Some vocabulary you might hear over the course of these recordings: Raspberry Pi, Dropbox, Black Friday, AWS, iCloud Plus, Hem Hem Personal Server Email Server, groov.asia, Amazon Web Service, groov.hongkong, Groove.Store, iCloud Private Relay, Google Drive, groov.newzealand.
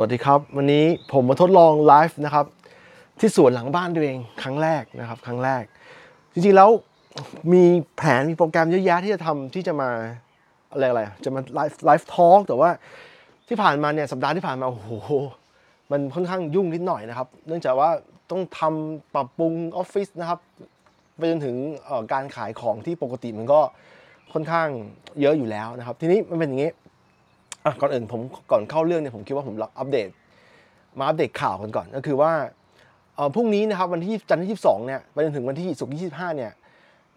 สวัสดีครับวันนี้ผมมาทดลองไลฟ์นะครับที่สวนหลังบ้านตัวเองครั้งแรกนะครับครั้งแรกจริงๆแล้วมีแผนมีโปรแกรมเยอะแยะที่จะทำที่จะมาอะไรจะมาไลฟ์ทอล์กแต่ว่าที่ผ่านมาเนี่ยสัปดาห์ที่ผ่านมาโอ้โหมันค่อนข้างยุ่งนิดหน่อยนะครับเนื่องจากว่าต้องทำปรับปรุงออฟฟิศนะครับไปจนถึงการขายของที่ปกติมันก็ค่อนข้างเยอะอยู่แล้วนะครับทีนี้มันเป็นอย่างนี้ก่อนอื่นผมก่อนเข้าเรื่องเนี่ยผมคิดว่าผมอัปเดตข่าวกันก่อนก็คือว่าพรุ่งนี้นะครับวันที่จันทร์ที่22เนี่ยไปจนถึงวันที่ศุกร์ที่25เนี่ย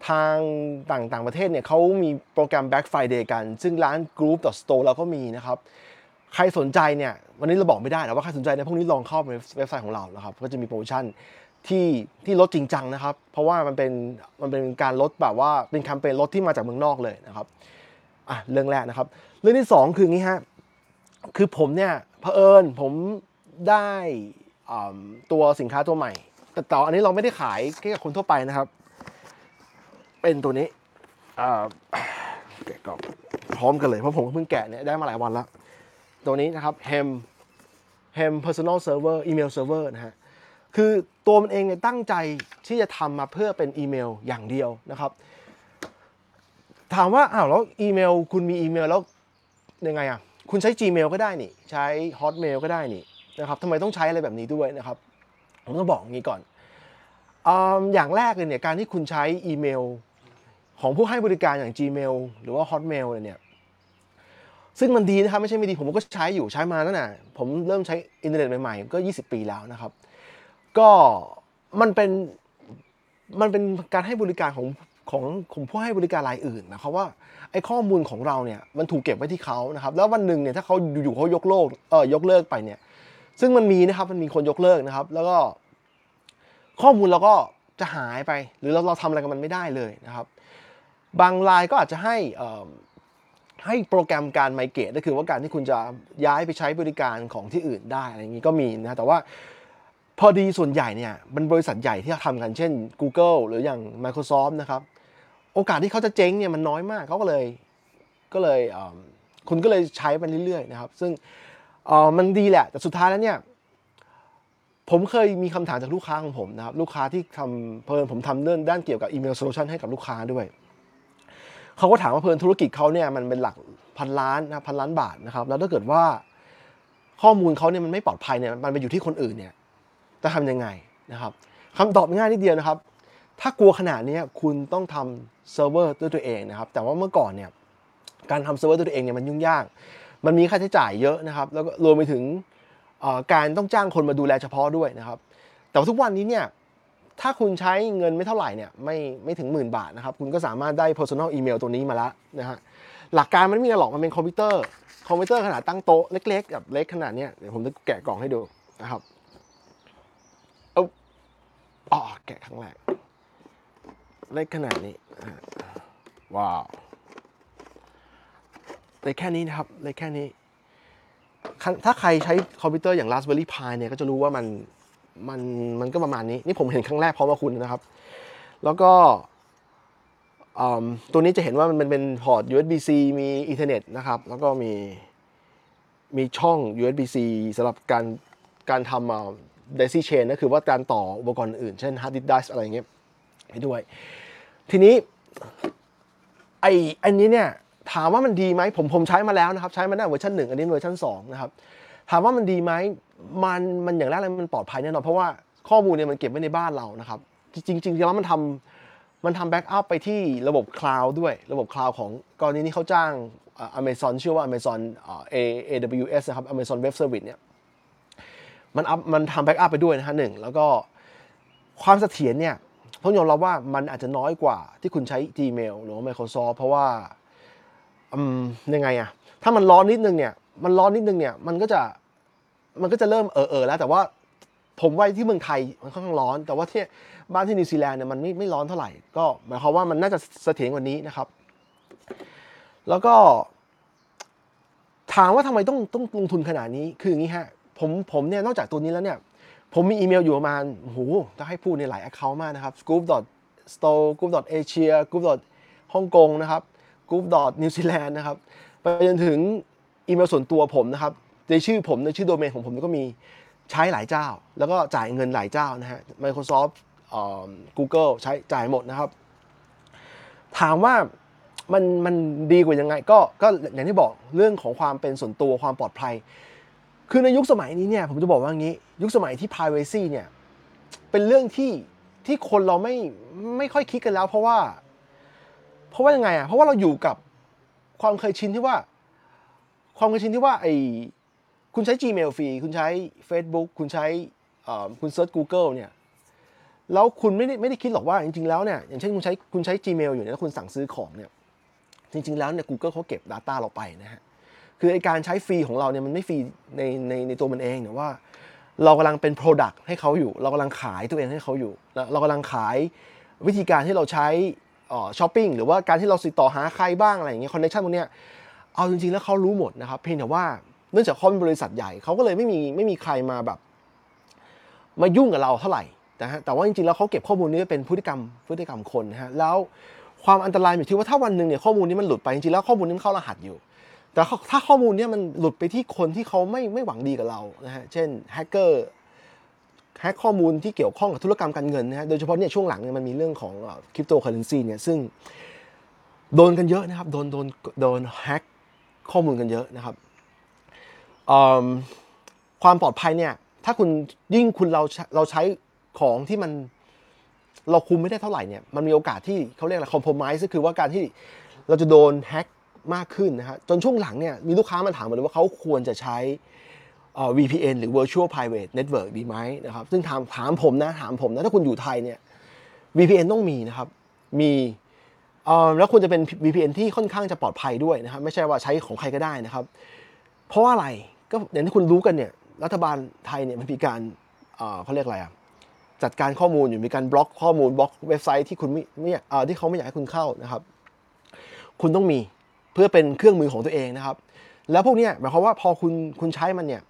ทางต่างประเทศเนี่ยเขามีโปรแกรม Black Friday กันซึ่งร้าน Groove.Store เราก็มีนะครับใครสนใจเนี่ยวันนี้เราบอกไม่ได้แต่ว่าใครสนใจเนี่ยพรุ่งนี้ลองเข้าไปเว็บไซต์ของเรานะครับก็จะมีโปรโมชั่นที่ลดจริงจังนะครับเพราะว่ามันเป็นการลดแบบว่าเป็นแคมเปญลดที่มาจากเมืองนอกเลยนะครับเรื่องแรกนะครับเรื่องที่2คืองี้ฮะคือผมเนี่ยเผอิญผมได้ตัวสินค้าตัวใหม่แต่อันนี้เราไม่ได้ขายแค่กับคนทั่วไปนะครับเป็นตัวนี้แกะกล่องพร้อมกันเลยเพราะผมเพิ่งแกะเนี่ยได้มาหลายวันแล้วตัวนี้นะครับ Hem Personal Server Email Server นะฮะคือตัวมันเองเนี่ยตั้งใจที่จะทำมาเพื่อเป็นอีเมลอย่างเดียวนะครับถามว่าแล้วอีเมลคุณมีอีเมลแล้วยังไงคุณใช้ Gmail ก็ได้นี่ใช้ Hotmail ก็ได้นี่นะครับทำไมต้องใช้อะไรแบบนี้ด้วยนะครับผมต้องบอกอย่างนี้ก่อนอย่างแรกเลยเนี่ยการที่คุณใช้อีเมลของผู้ให้บริการอย่าง Gmail หรือว่า Hotmail เนี่ยซึ่งมันดีนะครับไม่ใช่ไม่ดีผมก็ใช้อยู่ใช้มาตั้งแต่ผมเริ่มใช้อินเทอร์เน็ตใหม่ๆก็20 ปีแล้วนะครับก็มันเป็นการให้บริการของผู้ให้บริการรายอื่นนะครับว่าไอ้ข้อมูลของเราเนี่ยมันถูกเก็บไว้ที่เขานะครับแล้ววันหนึ่งเนี่ยถ้าเขาอยู่ๆเขายกเลิกไปเนี่ยซึ่งมันมีนะครับมันมีคนยกเลิกนะครับแล้วก็ข้อมูลเราก็จะหายไปหรือเราทำอะไรกับมันไม่ได้เลยนะครับบางรายก็อาจจะให้โปรแกรมการไมเกรตก็คือว่าการที่คุณจะย้ายไปใช้บริการของที่อื่นได้อะไรอย่างนี้ก็มีนะแต่ว่าพอดีส่วนใหญ่เนี่ยมันบริษัทใหญ่ที่ทำกันเช่น Google หรืออย่าง Microsoft นะครับโอกาสที่เขาจะเจ๊งเนี่ยมันน้อยมากเขาก็เลยคุณก็เลยใช้ไปเรื่อยๆนะครับซึ่งมันดีแหละแต่สุดท้ายแล้วเนี่ยผมเคยมีคำถามจากลูกค้าของผมนะครับลูกค้าที่ผมทำเรื่องด้านเกี่ยวกับอีเมลโซลูชันให้กับลูกค้าด้วยเขาก็ถามว่าธุรกิจเขาเนี่ยมันเป็นหลักพันล้านนะพันล้านบาทนะครับแล้วถ้าเกิดว่าข้อมูลเขาเนี่ยมันไม่ปลอดภัยเนี่ยมันไปอยู่ที่คนอื่นเนี่ยจะทำยังไงนะครับคำตอบง่ายนิดเดียวนะครับถ้ากลัวขนาดนี้คุณต้องทำเซิร์ฟเวอร์ด้วยตัวเองนะครับแต่ว่าเมื่อก่อนเนี่ยการทำเซิร์ฟเวอร์ด้วยตัวเองเนี่ยมันยุ่งยากมันมีค่าใช้จ่ายเยอะนะครับแล้วก็รวมไปถึงการต้องจ้างคนมาดูแลเฉพาะด้วยนะครับแต่ทุกวันนี้เนี่ยถ้าคุณใช้เงินไม่เท่าไหร่เนี่ยไม่ถึง10,000 บาทนะครับคุณก็สามารถได้ Personal Email ตัวนี้มาแล้วนะฮะหลักการมันไม่มีหรอกมันเป็นคอมพิวเตอร์ขนาดตั้งโต๊ะเล็กๆแบบเล็กขนาดเนี้ยเดี๋ยวผมจะแกะกล่องให้ดูนะครับแกะครั้งแรกเล็กขนาดนี้ว้าวเล็กแค่นี้นะครับเล็กแค่นี้ถ้าใครใช้คอมพิวเตอร์อย่าง Raspberry Pi เนี่ยก็จะรู้ว่ามันก็ประมาณนี้นี่ผมเห็นครั้งแรกพร้อมกับคุณนะครับแล้วก็ตัวนี้จะเห็นว่ามันเป็นพอร์ต USB-C มีอินเทอร์เน็ตนะครับแล้วก็มีช่อง USB-C สำหรับการทำDaisy Chain ก็คือว่าการต่ออุปกรณ์อื่นเช่น Hard Disk Drive อะไรอย่างเงี้ยไปด้วยทีนี้อันนี้เนี่ยถามว่ามันดีไหมผมใช้มาแล้วนะครับใช้มาได้เวอร์ชัน1อันนี้เวอร์ชัน2นะครับถามว่ามันดีไหมมันอย่างแรกเลยมันปลอดภัยแน่นอนเพราะว่าข้อมูลเนี่ยมันเก็บไว้ในบ้านเรานะครับจริงๆแล้วมันทำแบ็กอัพไปที่ระบบคลาวด์ด้วยระบบคลาวด์ของกรณีนี้เขาจ้าง Amazon ชื่อว่า Amazon AWS นะครับ Amazon Web Service เนี่ยมันทำแบ็กอัพไปด้วยนะฮะ1แล้วก็ความเสถียรเนี่ยต้องยอมรับว่ามันอาจจะน้อยกว่าที่คุณใช้ Gmail หรือ Microsoft เพราะว่ายังไงอะถ้ามันร้อนนิดนึงเนี่ยมันก็จะเริ่มแล้วแต่ว่าผมว่าที่เมืองไทยมันค่อนข้างร้อนแต่ว่าที่บ้านที่นิวซีแลนด์เนี่ยมันไม่ร้อนเท่าไหร่ก็หมายความว่ามันน่าจะเสถียรกว่านี้นะครับแล้วก็ถามว่าทำไมต้องลงทุนขนาดนี้คืออย่างนี้ฮะผมเนี่ยนอกจากตัวนี้แล้วเนี่ยผมมีอีเมลอยู่ประมาณโอ้โหถ้าให้พูดในหลาย account มากนะครับ groov.store groov.asia groov.hongkong นะครับgroov.newzealand นะครับไปจนถึงอีเมลส่วนตัวผมนะครับ ในชื่อผมในชื่อโดเมนของผมก็มีใช้หลายเจ้าแล้วก็จ่ายเงินหลายเจ้านะฮะ Microsoft Google ใช้จ่ายหมดนะครับถามว่ามันดีกว่ายังไงก็อย่างที่บอกเรื่องของความเป็นส่วนตัวความปลอดภัยคือในยุคสมัยนี้เนี่ยผมจะบอกว่างี้ยุคสมัยที่ privacy เนี่ยเป็นเรื่องที่คนเราไม่ค่อยคิดกันแล้วเพราะว่ายังไงอ่ะเพราะว่าเราอยู่กับความเคยชินที่ว่าไอ้คุณใช้ Gmail ฟรีคุณใช้ Facebook คุณใช้คุณเสิร์ช Google เนี่ยแล้วคุณไม่ได้คิดหรอกว่าจริงๆแล้วเนี่ยอย่างเช่นคุณใช้ Gmail อยู่เนี่ยแล้วคุณสั่งซื้อของเนี่ยจริงๆแล้วเนี่ย Google เขาเก็บ data เราไปนะฮะคือไอ้การใช้ฟรีของเราเนี่ยมันไม่ฟรีในตัวมันเองนะว่าเรากำลังเป็น product ให้เขาอยู่เรากำลังขายตัวเองให้เขาอยู่เรากำลังขายวิธีการที่เราใช้ช้อปปิ้งหรือว่าการที่เราติดต่อหาใครบ้างอะไรอย่างเงี้ยคอนเนคชั่นพวกเนี้ยเอาจริงๆแล้วเขารู้หมดนะครับเพียงแต่ว่าเนื่องจากเขาเป็นบริษัทใหญ่เขาก็เลยไม่มีใครมาแบบมายุ่งกับเราเท่าไหร่นะฮะแต่ว่าจริงๆแล้วเขาเก็บข้อมูลนี้เป็นพฤติกรรมคนนะฮะแล้วความอันตรายอยู่ที่ว่าถ้าวันนึงเนี่ยข้อมูลนี้มันหลุดไปจริงๆแล้วข้อมูลนี้มันเข้ารหัสอยู่แต่ถ้าข้อมูลนี้มันหลุดไปที่คนที่เขาไม่หวังดีกับเรานะฮะเช่นแฮกเกอร์แฮกข้อมูลที่เกี่ยวข้องกับธุรกรรมการเงินนะฮะโดยเฉพาะเนี่ยช่วงหลังเนี่ยมันมีเรื่องของคริปโตเคอเรนซีเนี่ยซึ่งโดนกันเยอะนะครับโดนแฮกข้อมูลกันเยอะนะครับความปลอดภัยเนี่ยถ้าคุณยิ่งคุณเราใช้ของที่มันเราคุมไม่ได้เท่าไหร่เนี่ยมันมีโอกาสที่เขาเรียกอะไรคอมโพรไมซ์ก็คือว่าการที่เราจะโดนแฮกมากขึ้นนะฮะจนช่วงหลังเนี่ยมีลูกค้ามาถามเลยว่าเขาควรจะใช้VPN หรือ Virtual Private Network ดีไหมนะครับซึ่งถามผมนะถ้าคุณอยู่ไทยเนี่ย VPN ต้องมีนะครับมีแล้วควรจะเป็น VPN ที่ค่อนข้างจะปลอดภัยด้วยนะครับไม่ใช่ว่าใช้ของใครก็ได้นะครับเพราะว่าอะไรก็อย่างที่คุณรู้กันเนี่ยรัฐบาลไทยเนี่ยมันมีการเขาเรียกอะไรอ่ะจัดการข้อมูลอยู่มีการบล็อกข้อมูลบล็อกเว็บไซต์ที่คุณไม่ที่เขาไม่อยากให้คุณเข้านะครับคุณต้องมีเพื่อเป็นเครื่องมือของตัวเองนะครับแล้วพวกนี้หมายความว่าพอคุณใช้มันเนี่ย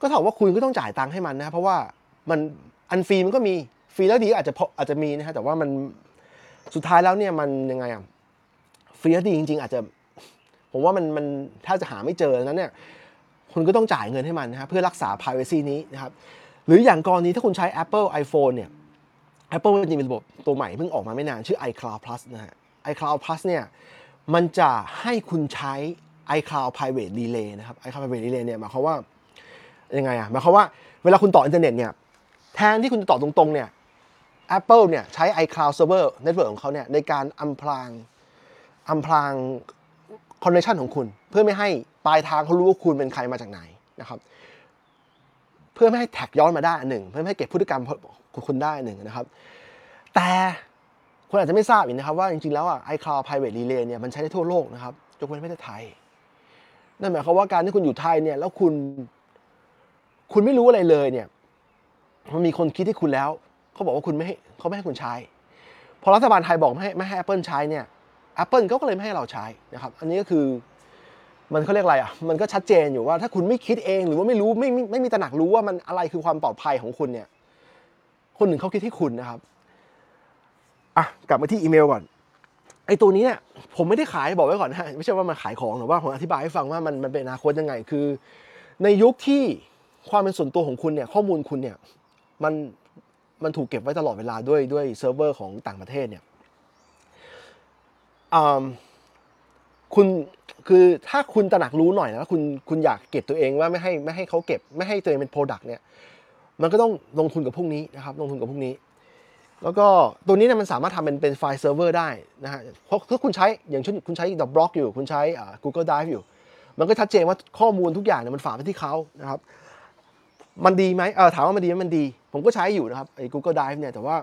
ก็ถือว่าคุณก็ต้องจ่ายตังค์ให้มันนะเพราะว่ามันอันฟรีมันก็มีฟรีแล้วดีอาจจะมีนะฮะแต่ว่ามันสุดท้ายแล้วเนี่ยมันยังไงอ่ะฟรีแล้วดีจริงๆอาจจะผมว่ามันถ้าจะหาไม่เจอนั้นเนี่ยคุณก็ต้องจ่ายเงินให้มันนะฮะเพื่อรักษา privacy นี้นะครับหรืออย่างกรณีถ้าคุณใช้ Apple iPhone เนี่ย Apple มันจะมีระบบตัวใหม่เพิ่งออกมาไม่นานชื่อ iCloud Plus นะฮะ iCloud Plus เนี่ยมันจะให้คุณใช้ iCloud Private Relay นะครับ iCloud Private Relay เนี่ยหมายความว่ายังไงอ่ะหมายความว่าเวลาคุณต่ออินเทอร์เน็ตเนี่ยแทนที่คุณจะต่อตรงๆเนี่ย Apple เนี่ยใช้ iCloud Server Network ของเขาเนี่ยในการอำพรางคอนเนคชั่นของคุณเพื่อไม่ให้ปลายทางเขารู้ว่าคุณเป็นใครมาจากไหนนะครับเพื่อไม่ให้แท็กย้อนมาได้อันหนึ่งเพื่อไม่ให้เก็บพฤติกรรมของคุณได้อันหนึ่งนะครับแต่คุณอาจจะไม่ทราบอีกนะครับว่าจริงๆแล้วอ่ะ iCloud Private Relay เนี่ยมันใช้ได้ทั่วโลกนะครับยกเว้นประเทศไทยนั่นหมายความว่าการที่คุณอยู่ไทยเนี่ยแล้วคุณไม่รู้อะไรเลยเนี่ยมันมีคนคิดให้คุณแล้วเขาบอกว่าคุณเขาไม่ให้คุณใช้พอรัฐบาลไทยบอกไม่ให้ Apple ใช้เนี่ย Apple เขาก็เลยไม่ให้เราใช้นะครับอันนี้ก็คือมันเขาเรียกอะไรอ่ะมันก็ชัดเจนอยู่ว่าถ้าคุณไม่คิดเองหรือว่าไม่รู้ไม่มีตระหนักรู้ว่ามันอะไรคือความปลอดภัยของคุณเนี่ยคนหนึ่งเขาคิดให้คุณนะครับอ่ะกลับมาที่อีเมลก่อนไอ้ตัวนี้เนี่ยผมไม่ได้ขายบอกไว้ก่อนนะไม่ใช่ว่ามันขายของหรือว่าผมอธิบายให้ฟังว่ามันเป็นอนาคตยังไงคือในยุคที่ความเป็นส่วนตัวของคุณเนี่ยข้อมูลคุณเนี่ยมันถูกเก็บไว้ตลอดเวลาด้วยเซิร์ฟเวอร์ของต่างประเทศเนี่ยคุณคือถ้าคุณตระหนักรู้หน่อยนะคุณอยากเก็บตัวเองว่าไม่ให้เขาเก็บไม่ให้ตัวเองเป็น product เนี่ยมันก็ต้องลงทุนกับพวกนี้นะครับลงทุนกับพวกนี้แล้วก็ตัวนี้เนี่ยมันสามารถทำเป็นไฟล์เซิร์ฟเวอร์ได้นะฮะเพราะถ้าคุณใช้อย่างเช่นคุณใช้ Dropbox อยู่คุณใช้ Google Drive อยู่มันก็ชัดเจนว่าข้อมูลทุกอย่างเนี่ยมันฝากไว้ที่เขานะครับมันดีไหมถามว่ามันดีไหมมันดีผมก็ใช้อยู่นะครับไอ้ Google Drive เนี่ยแต่ว่า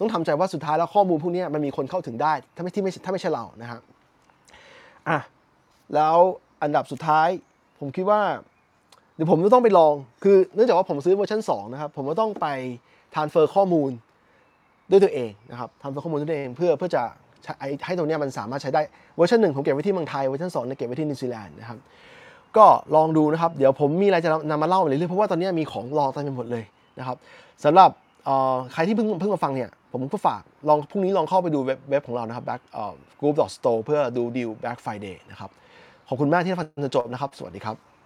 ต้องทำใจว่าสุดท้ายแล้วข้อมูลพวกนี้มันมีคนเข้าถึงได้ถ้าไม่ใช่เรานะฮะอ่ะแล้วอันดับสุดท้ายผมคิดว่าเดี๋ยวผมจะต้องไปลองคือเนื่องจากว่าผมซื้อเวอร์ชัน2นะครับผมก็ต้องไป transfer ข้อมูลด้วยตัวเองนะครับทำตัวข้อมูลด้วยตัวเองเพื่อจะให้ตรงนี้มันสามารถใช้ได้เวอร์ชัน1ผมเก็บไว้ที่เมืองไทยเวอร์ชัน2เนี่ยเก็บไว้ที่นิวซีแลนด์นะครับก็ลองดูนะครับเดี๋ยวผมมีอะไรจะนำมาเล่าเรื่อยๆเพราะว่าตอนนี้มีของรอเต็มไปหมดเลยนะครับสำหรับใครที่เพิ่งมาฟังเนี่ยผมก็ฝากลองพรุ่งนี้ลองเข้าไปดูเว็บของเรานะครับ Groove.Store เพื่อดูดีล Black Friday นะครับขอบคุณมากที่ฟังจนจบนะครับสวัสดีครับ